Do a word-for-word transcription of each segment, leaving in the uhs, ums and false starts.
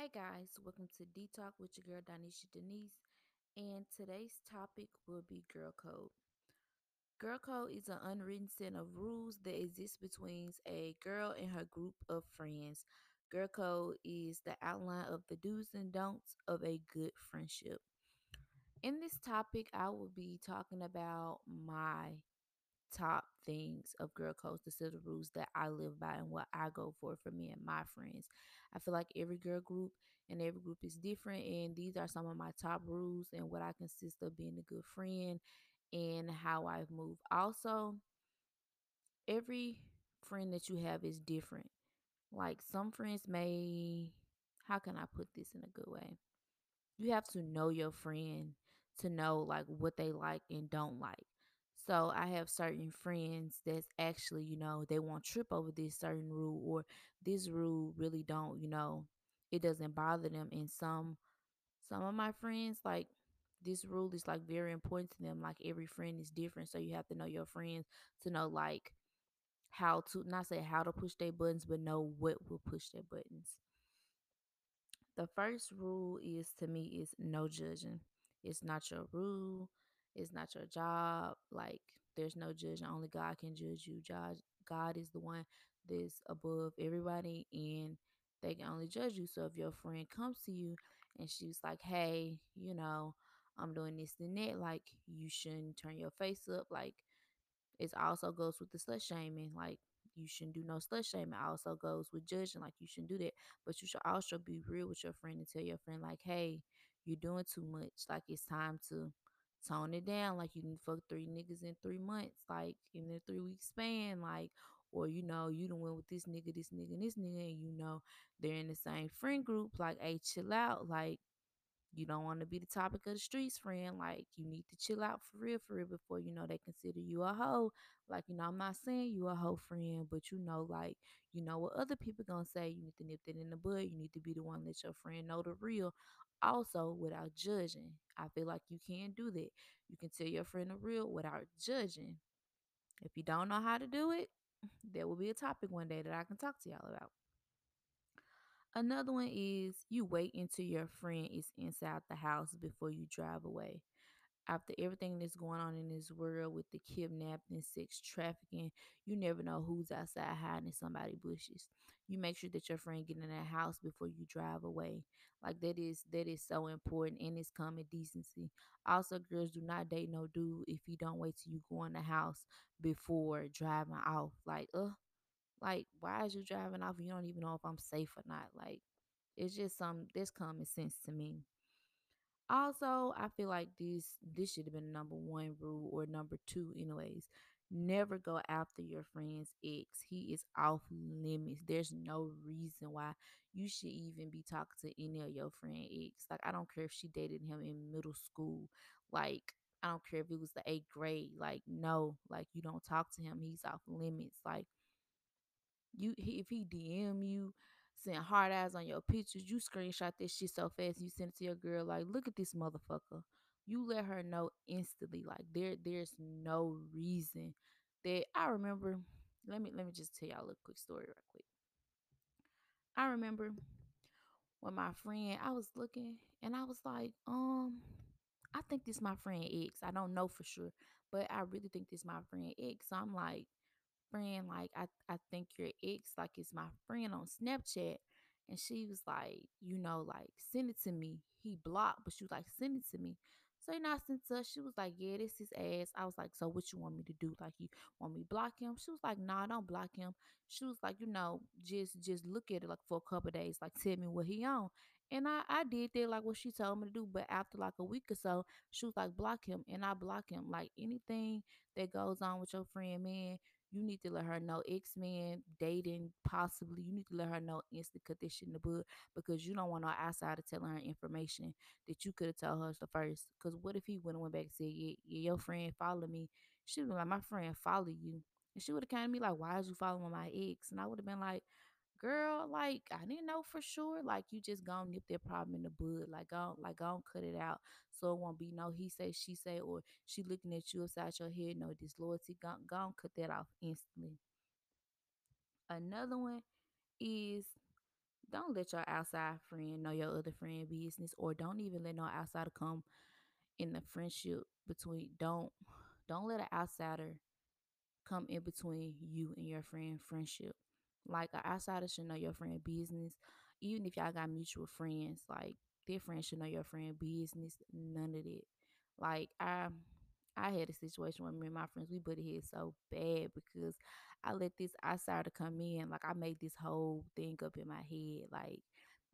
Hey guys, welcome to Detalk with your girl Dyneshaa Denise, and today's topic will be Girl Code. Girl Code is an unwritten set of rules that exist between a girl and her group of friends. Girl Code is the outline of the do's and don'ts of a good friendship. In this topic, I will be talking about my top things of Girl Codes, the set of rules that I live by and what I go for for me and my friends. I feel like every girl group and every group is different, and these are some of my top rules and what I consist of being a good friend and how I've moved. Also, every friend that you have is different. Like, some friends may, how can I put this in a good way? You have to know your friend to know like what they like and don't like. So I have certain friends that's actually, you know, they won't trip over this certain rule, or this rule really don't, you know, it doesn't bother them. And some, some of my friends, like, this rule is like very important to them. Like, every friend is different. So you have to know your friends to know like how to, not say how to push their buttons, but know what will push their buttons. The first rule is, to me, is no judging. It's not your rule. It's not your job. Like, there's no judging. Only God can judge you. God is the one that's above everybody, and they can only judge you. So if your friend comes to you and she's like, hey, you know, I'm doing this and that, like, you shouldn't turn your face up. Like, it also goes with the slut shaming. Like, you shouldn't do no slut shaming. It also goes with judging. Like, you shouldn't do that. But you should also be real with your friend and tell your friend, like, hey, you're doing too much. Like, it's time to tone it down. Like, you didn't fuck three niggas in three months, like in a three week span, like, or, you know, you done went with this nigga this nigga and this nigga, and, you know, they're in the same friend group. Like, hey, chill out. Like, you don't want to be the topic of the streets, friend. Like, you need to chill out for real for real before, you know, they consider you a hoe. Like, you know, I'm not saying you a hoe, friend, but, you know, like, you know what other people gonna say. You need to nip that in the bud. You need to be the one that your friend know the real. Also, without judging. I feel like you can do that. You can tell your friend the real without judging. If you don't know how to do it, there will be a topic one day that I can talk to y'all about. Another one is, you wait until your friend is inside the house before you drive away. After everything that's going on in this world with the kidnapping, sex trafficking, you never know who's outside hiding in somebody's bushes. You make sure that your friend get in that house before you drive away. Like, that is that is so important, and it's common decency. Also, girls, do not date no dude if you don't wait till you go in the house before driving off. Like, uh, like, why is you driving off? You don't even know if I'm safe or not. Like, it's just some that's common sense to me. Also, I feel like this this should have been number one rule, or number two anyways. Never go after your friend's ex. He is off limits. There's no reason why you should even be talking to any of your friend's ex. Like, I don't care if she dated him in middle school. Like, I don't care if it was the eighth grade. Like, no. Like, you don't talk to him. He's off limits. Like, you if he D M you, send hard eyes on your pictures, you screenshot this shit so fast, you send it to your girl, like, look at this motherfucker. You let her know instantly. Like, there there's no reason that I remember. Let me let me just tell y'all a quick story right quick. I remember when my friend, I was looking and I was like, um, I think this my friend X. I don't know for sure, but I really think this my friend X. So I'm like, friend, like, I, I think your ex, like, is my friend on Snapchat. And she was like, you know, like, send it to me. He blocked, but she was like, send it to me. So, you know, I sent her. She was like, yeah, this is ass. I was like, so what you want me to do? Like, you want me to block him? She was like, nah, don't block him. She was like, you know, just just look at it, like, for a couple of days. Like, tell me what he on. And I, I did that, like, what she told me to do. But after, like, a week or so, she was like, block him. And I blocked him. Like, anything that goes on with your friend, man, you need to let her know. X-Men, dating, possibly. You need to let her know instant condition in the book, because you don't want no outsider telling her information that you could have told her the first. Because what if he went and went back and said, yeah, yeah, your friend followed me? She would have been like, my friend follow you. And she would have came to me like, why is you following my ex? And I would have been like, girl, like, I didn't know for sure. Like, you just gonna nip their problem in the bud. Like, go, like, go cut it out, so it won't be no he say, she say, or she looking at you upside your head. No disloyalty. Go, go cut that off instantly. Another one is, don't let your outside friend know your other friend business, or don't even let no outsider come in the friendship between. Don't don't let an outsider come in between you and your friend friendship. Like, an outsider should know your friend business. Even if y'all got mutual friends, like, their friends should know your friend business. None of that. Like, I I had a situation where me and my friends, we butted heads so bad because I let this outsider come in. Like, I made this whole thing up in my head. Like,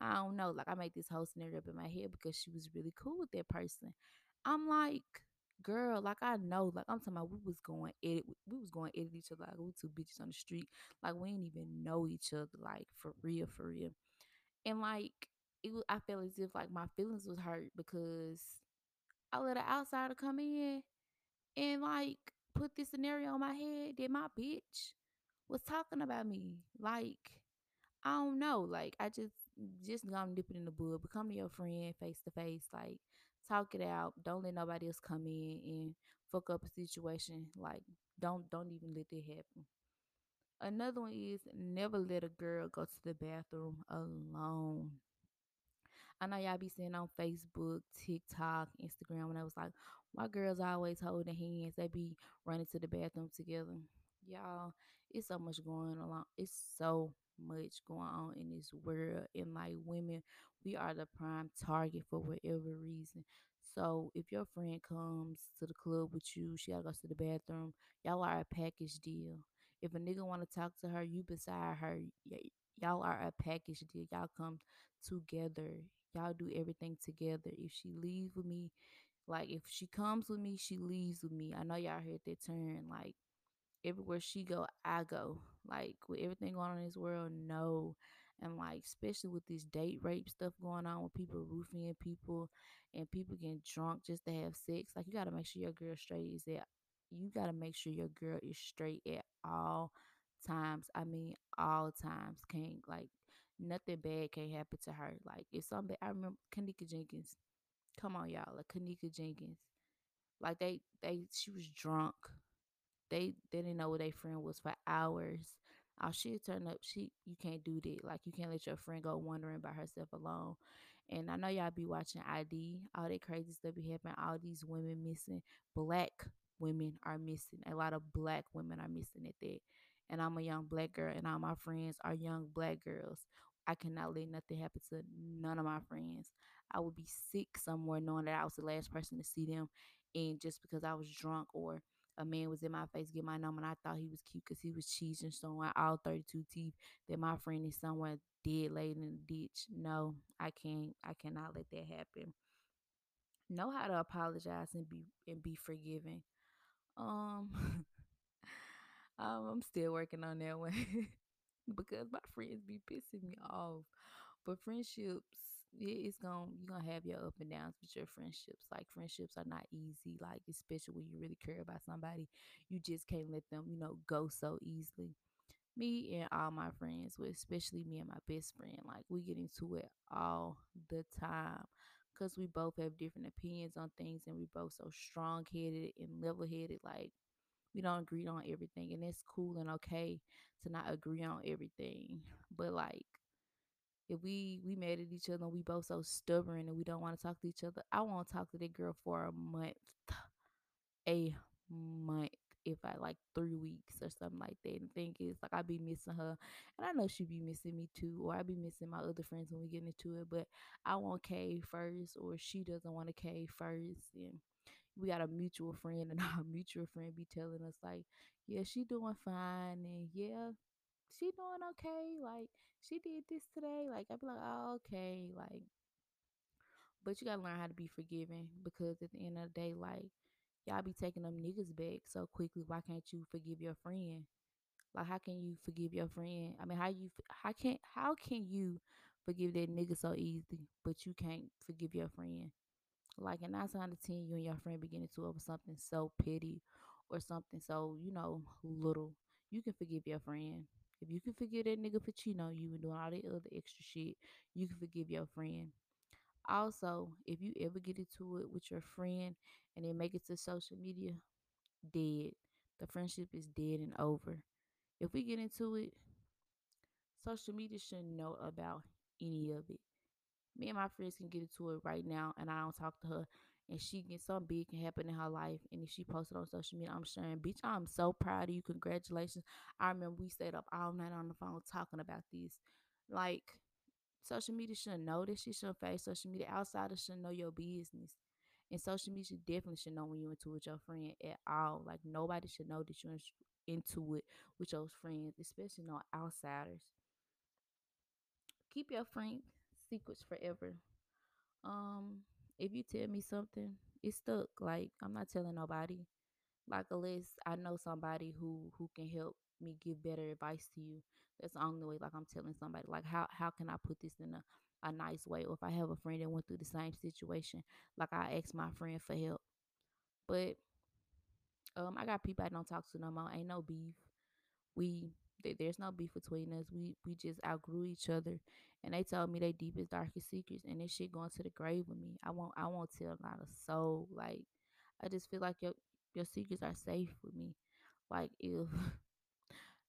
I don't know. Like, I made this whole scenario up in my head because she was really cool with that person. I'm like, girl, like, I know. Like, I'm talking about we was going edit. We was going edit each other. Like, we two bitches on the street. Like, we didn't even know each other. Like, for real, for real. And, like, it was, I felt as if, like, my feelings was hurt because I let an outsider come in and, like, put this scenario on my head that my bitch was talking about me. Like, I don't know. Like, I just, just gonna dip it in the bud. Become your friend face to face. Like, talk it out. Don't let nobody else come in and fuck up a situation. Like, don't, don't even let that happen. Another one is never let a girl go to the bathroom alone. I know y'all be seeing on Facebook, TikTok, Instagram, when I was like, why girls always holding hands? They be running to the bathroom together. Y'all, it's so much going on. It's so much going on in this world. And, like, women, we are the prime target for whatever reason. So if your friend comes to the club with you, she gotta go to the bathroom, y'all are a package deal. If a nigga want to talk to her, you beside her. Y- y'all are a package deal. Y'all come together. Y'all do everything together. If she leaves with me, like, if she comes with me, she leaves with me. I know y'all heard that term. Like, everywhere she go, I go. Like, with everything going on in this world, no. And, like, especially with this date rape stuff going on with people roofing people and people getting drunk just to have sex. Like, you got to make sure your girl straight is at You got to make sure your girl is straight at all times. I mean, all times. Can't, like, nothing bad can't happen to her. Like, if somebody, I remember Kenneka Jenkins. Come on, y'all. Like, Kenneka Jenkins. Like, they, they, she was drunk. They, they didn't know what their friend was for hours. Oh, she turned up. She, you can't do that. Like, you can't let your friend go wandering by herself alone. And I know y'all be watching I D. All that crazy stuff be happening. All these women missing. Black women are missing. A lot of black women are missing at that. And I'm a young black girl, and all my friends are young black girls. I cannot let nothing happen to none of my friends. I would be sick somewhere knowing that I was the last person to see them, and just because I was drunk or a man was in my face, get my number, and I thought he was cute because he was cheesing someone, all thirty-two teeth, that my friend is somewhere dead laid in the ditch. No, I can't. I cannot let that happen. Know how to apologize and be and be forgiving. Um, um, I'm still working on that one because my friends be pissing me off. But friendships, yeah, it's gonna you're gonna have your up and downs with your friendships. Like, friendships are not easy. Like, especially when you really care about somebody, you just can't let them, you know, go so easily. Me and all my friends, well, especially me and my best friend, like, we get into it all the time. Because we both have different opinions on things, and we both so strong-headed and level-headed. Like, we don't agree on everything, and it's cool and okay to not agree on everything. But, like, if we we mad at each other and we both so stubborn and we don't want to talk to each other, I won't talk to that girl for a month, a month, if I, like, three weeks or something like that. And the thing is, like, I be missing her, and I know she be missing me too, or I be missing my other friends when we get into it, but I want K first, or she doesn't want to K first, and we got a mutual friend, and our mutual friend be telling us, like, yeah, she doing fine, and yeah, she doing okay, like, she did this today, like, I be like, oh, okay, like, but you gotta learn how to be forgiving, because at the end of the day, like, y'all be taking them niggas back so quickly. Why can't you forgive your friend? Like, how can you forgive your friend? I mean, how you how can how can you forgive that nigga so easy, but you can't forgive your friend? Like, in nine out of ten, you and your friend beginning to over something so petty or something so, you know, little. You can forgive your friend. If you can forgive that nigga Pacino, you were doing all the other extra shit, you can forgive your friend. Also, if you ever get into it with your friend and then make it to social media, dead. The friendship is dead and over. If we get into it, social media shouldn't know about any of it. Me and my friends can get into it right now, and I don't talk to her, and she gets something big can happen in her life, and if she posted on social media, I'm sharing. Bitch, I'm so proud of you. Congratulations. I remember we stayed up all night on the phone talking about this. Like, social media shouldn't know this. She shouldn't face social media. Outsiders shouldn't know your business. And social media should definitely should know when you're into it with your friend at all. Like, nobody should know that you're into it with your friends, especially no outsiders. Keep your friends secrets forever. Um, if you tell me something, it's stuck. Like, I'm not telling nobody. Like, unless I know somebody who, who can help me give better advice to you. That's the only way, like, I'm telling somebody. Like, how, how can I put this in a, a nice way? Or if I have a friend that went through the same situation, like, I ask my friend for help. But um, I got people I don't talk to no more. Ain't no beef. We, th- there's no beef between us. We, we just outgrew each other. And they told me their deepest, darkest secrets, and this shit going to the grave with me. I won't, I won't tell not a soul. Like, I just feel like your, your secrets are safe with me. Like, if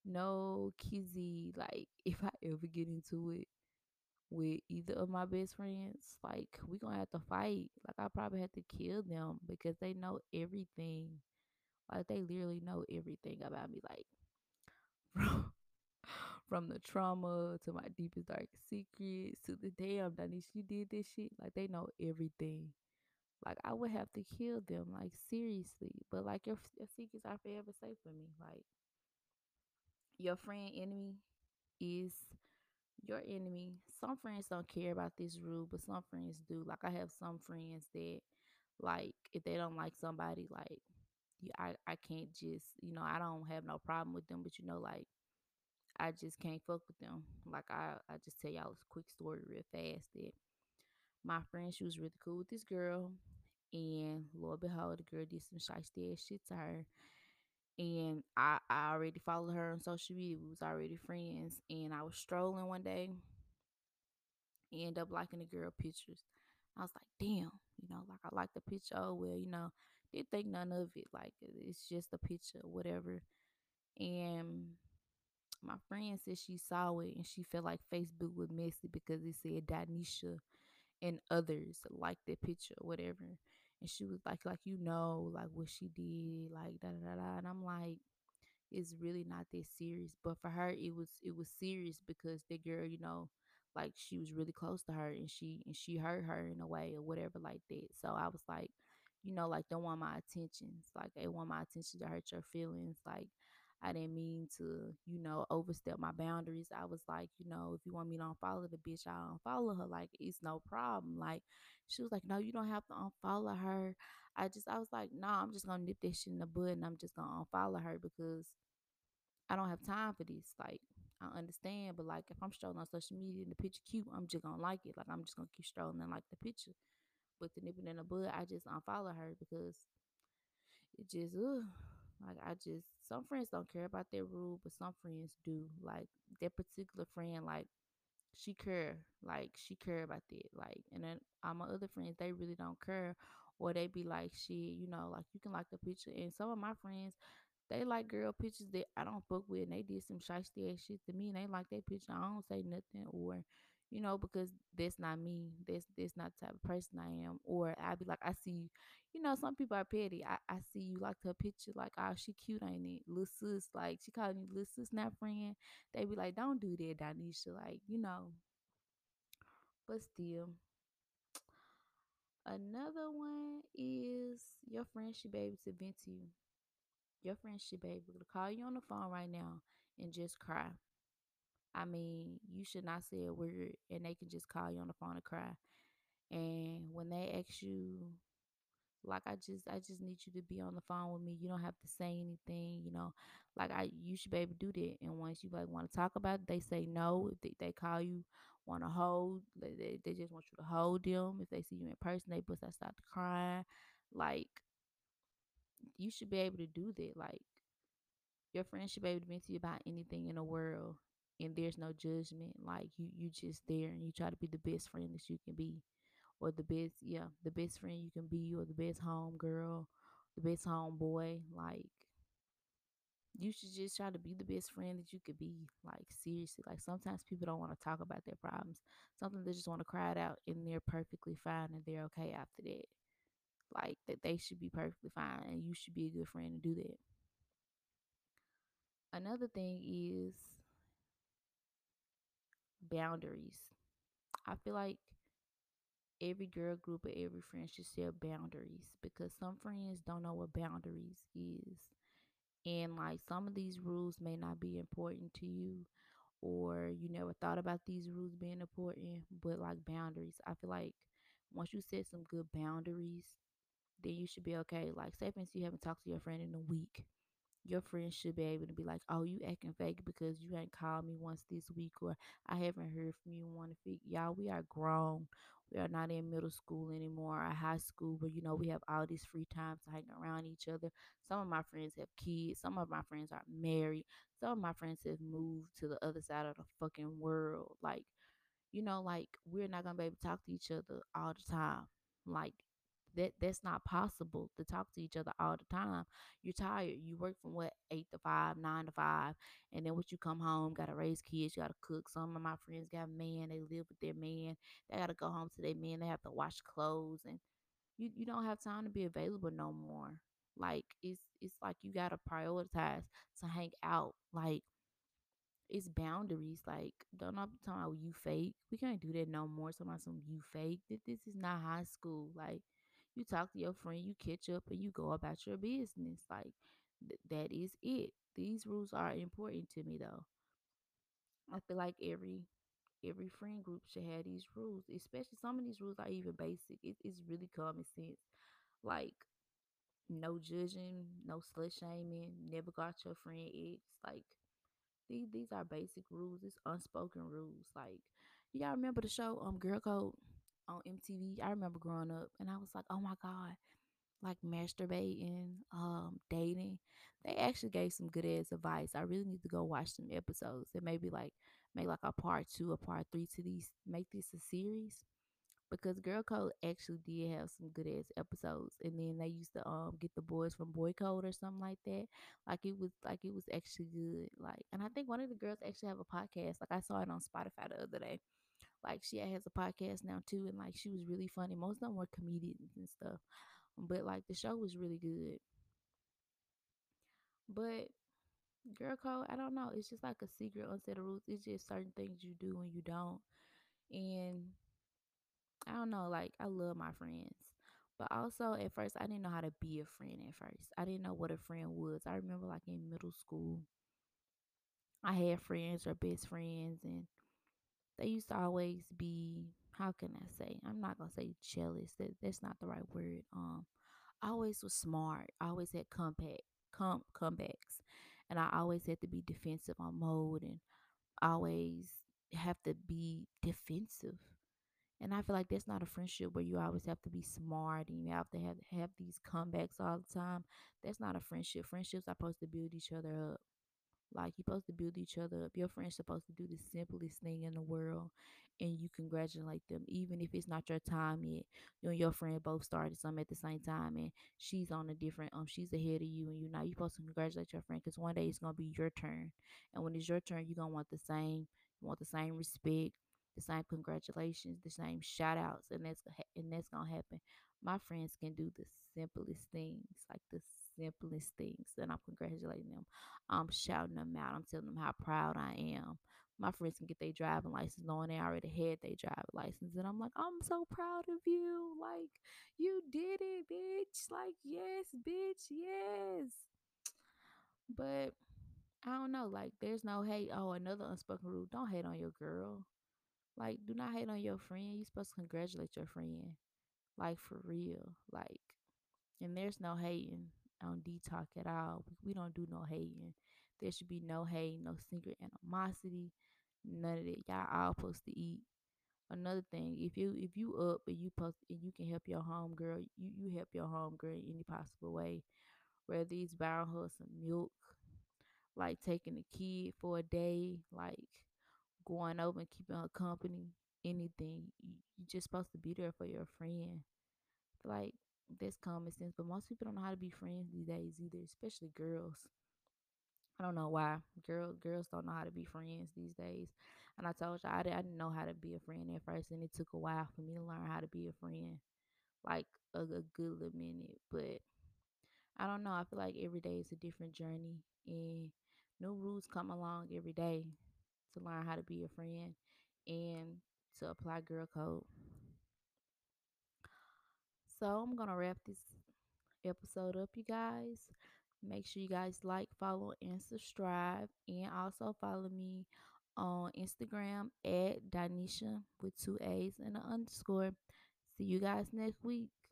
no kizzy, like, if I ever get into it with either of my best friends, like, we gonna have to fight. Like, I probably have to kill them because they know everything. Like, they literally know everything about me. Like, bro. From the trauma to my deepest, darkest secrets to the damn Dyneshaa, you did this shit. Like, they know everything. Like, I would have to kill them. Like, seriously. But, like, your, your secrets are forever safe with me. Like, your friend enemy is your enemy. Some friends don't care about this rule, but some friends do. Like, I have some friends that, like, if they don't like somebody, like, I, I can't just, you know, I don't have no problem with them, but, you know, like, I just can't fuck with them. Like, I, I just tell y'all a quick story real fast that my friend, she was really cool with this girl. And lo and behold, the girl did some shiesty ass shit to her. And I, I already followed her on social media. We was already friends. And I was strolling one day. End up liking the girl pictures. I was like, damn, you know, like, I like the picture. Oh, well, you know, didn't think none of it. Like, it's just a picture, whatever. And my friend said she saw it and she felt like Facebook was messy because it said Dyneshaa and others like that picture or whatever. And she was like, like, you know, like, what she did, like, da da da. And I'm like, it's really not that serious. But for her, it was it was serious because that girl, you know, like, she was really close to her and she and she hurt her in a way or whatever like that. So I was like, you know, like, don't want my attentions. Like, they want my attention to hurt your feelings. Like, I didn't mean to, you know, overstep my boundaries. I was like, you know, if you want me to unfollow the bitch, I don't follow her. Like, it's no problem. Like, she was like, no, you don't have to unfollow her. I just, I was like, no, nah, I'm just going to nip this shit in the bud and I'm just going to unfollow her because I don't have time for this. Like, I understand, but, like, if I'm strolling on social media and the picture cute, I'm just going to like it. Like, I'm just going to keep strolling and like the picture. But to nip it in the bud, I just unfollow her because it just, ugh. Like, I just, some friends don't care about that rule, but some friends do. Like, that particular friend, like, she care. Like, she care about that. Like, and then all my other friends, they really don't care. Or they be like, shit, you know, like, you can like the picture. And some of my friends, they like girl pictures that I don't fuck with. And they did some shiesty ass shit to me. And they like that picture. I don't say nothing. Or, you know, because that's not me. That's, that's not the type of person I am. Or I be like, I see you. You know, some people are petty. I, I see you liked her picture. Like, oh, she cute, ain't it? Little sis. Like, she calling you little sis, not friend. They be like, don't do that, Dyneshaa. Like, you know. But still. Another one is your friend should be able to vent to you. Your friend should be able to call you on the phone right now and just cry. I mean, you should not say a word, and they can just call you on the phone and cry. And when they ask you, like, I just, I just need you to be on the phone with me. You don't have to say anything, you know. Like, I, you should be able to do that. And once you, like, want to talk about it, they say no. If they, they call you, want to hold, they, they just want you to hold them. If they see you in person, they bust out, start crying. Like, you should be able to do that. Like, your friends should be able to vent to you about anything in the world. And there's no judgment. Like, you, you just there, and you try to be the best friend that you can be. Or the best, yeah, the best friend you can be, or the best home girl, the best home boy. Like, you should just try to be the best friend that you could be. Like, seriously, like sometimes people don't want to talk about their problems. Sometimes they just want to cry it out, and they're perfectly fine, and they're okay after that. Like, that they should be perfectly fine, and you should be a good friend to do that. Another thing is boundaries. I feel like every girl group or every friend should set boundaries, because some friends don't know what boundaries is. And like, some of these rules may not be important to you, or you never thought about these rules being important, but like boundaries, I feel like once you set some good boundaries, then you should be okay. Like, say for instance, you haven't talked to your friend in a week. Your friend should be able to be like, oh, you acting fake because you ain't called me once this week, or I haven't heard from you one week. Y'all, we are grown. We are not in middle school anymore or high school where, you know, we have all this free time to hang around each other. Some of my friends have kids. Some of my friends are married. Some of my friends have moved to the other side of the fucking world. Like, you know, like, we're not going to be able to talk to each other all the time. Like, That that's not possible to talk to each other all the time. You're tired. You work from what, eight to five, nine to five, and then what you come home, gotta raise kids, you gotta cook. Some of my friends got men, they live with their man, they gotta go home to their men, they have to wash clothes, and you, you don't have time to be available no more. Like, it's it's like you gotta prioritize to hang out. Like, it's boundaries. Like, don't know talking about you fake. We can't do that no more. Talking about some you fake. This this is not high school. Like, you talk to your friend, you catch up, and you go about your business. Like, th- that is it. These rules are important to me, though. I feel like every every friend group should have these rules, especially some of these rules are even basic. It, it's really common sense. Like, no judging, no slut-shaming, never got your friend ex. Like, these, these are basic rules. It's unspoken rules. Like, y'all remember the show um, Girl Code? On M T V, I remember growing up, and I was like, oh my god, like masturbating, um, dating. They actually gave some good ass advice. I really need to go watch some episodes and maybe like make like a part two, a part three to these, make this a series, because Girl Code actually did have some good ass episodes. And then they used to um get the boys from Boy Code or something like that. Like, it was like it was actually good. Like, and I think one of the girls actually have a podcast. Like, I saw it on Spotify the other day. Like, she has a podcast now, too, and, like, she was really funny. Most of them were comedians and stuff. But, like, the show was really good. But Girl Code, I don't know. It's just, like, a secret unset of rules. It's just certain things you do and you don't. And I don't know. Like, I love my friends. But also, at first, I didn't know how to be a friend at first. I didn't know what a friend was. I remember, like, in middle school, I had friends or best friends, and they used to always be, how can I say? I'm not going to say jealous. That, that's not the right word. Um, I always was smart. I always had comeback, come, comebacks. And I always had to be defensive on mode, and always have to be defensive. And I feel like that's not a friendship where you always have to be smart and you have to have, have these comebacks all the time. That's not a friendship. Friendships are supposed to build each other up. Like, you're supposed to build each other up. Your friend's supposed to do the simplest thing in the world, and you congratulate them. Even if it's not your time yet, you and your friend both started some at the same time, and she's on a different, um, she's ahead of you, and you're not. You're supposed to congratulate your friend, because one day it's going to be your turn. And when it's your turn, you're going to want the same, you want the same respect, the same congratulations, the same shout outs, and that's, and that's going to happen. My friends can do the simplest things, like the simplest things, and I'm congratulating them. I'm shouting them out. I'm telling them how proud I am. My friends can get their driving license knowing they already had their driving license, and I'm like, I'm so proud of you. Like, you did it, bitch. Like, yes, bitch, yes. But I don't know. Like, there's no hate. Oh, another unspoken rule. Don't hate on your girl. Like, do not hate on your friend. You're supposed to congratulate your friend. Like, for real. Like, and there's no hating on Detalk at all. We don't do no hating. There should be no hate, no secret animosity, none of that. Y'all all supposed to eat. Another thing, if you if you up and you post and you can help your home girl, you, you help your home girl in any possible way. Whether it's buying her some milk, like taking the kid for a day, like going over and keeping her company, anything. You, you're just supposed to be there for your friend. Like, that's common sense, but most people don't know how to be friends these days either, especially girls. I don't know why. Girl, girls don't know how to be friends these days. And I told you, I, did, I didn't know how to be a friend at first. And it took a while for me to learn how to be a friend. Like, a, a good little minute. But I don't know. I feel like every day is a different journey. And new rules come along every day to learn how to be a friend and to apply girl code. So, I'm going to wrap this episode up, you guys. Make sure you guys like, follow, and subscribe. And also follow me on Instagram at Dyneshaa with two A's and an underscore. See you guys next week.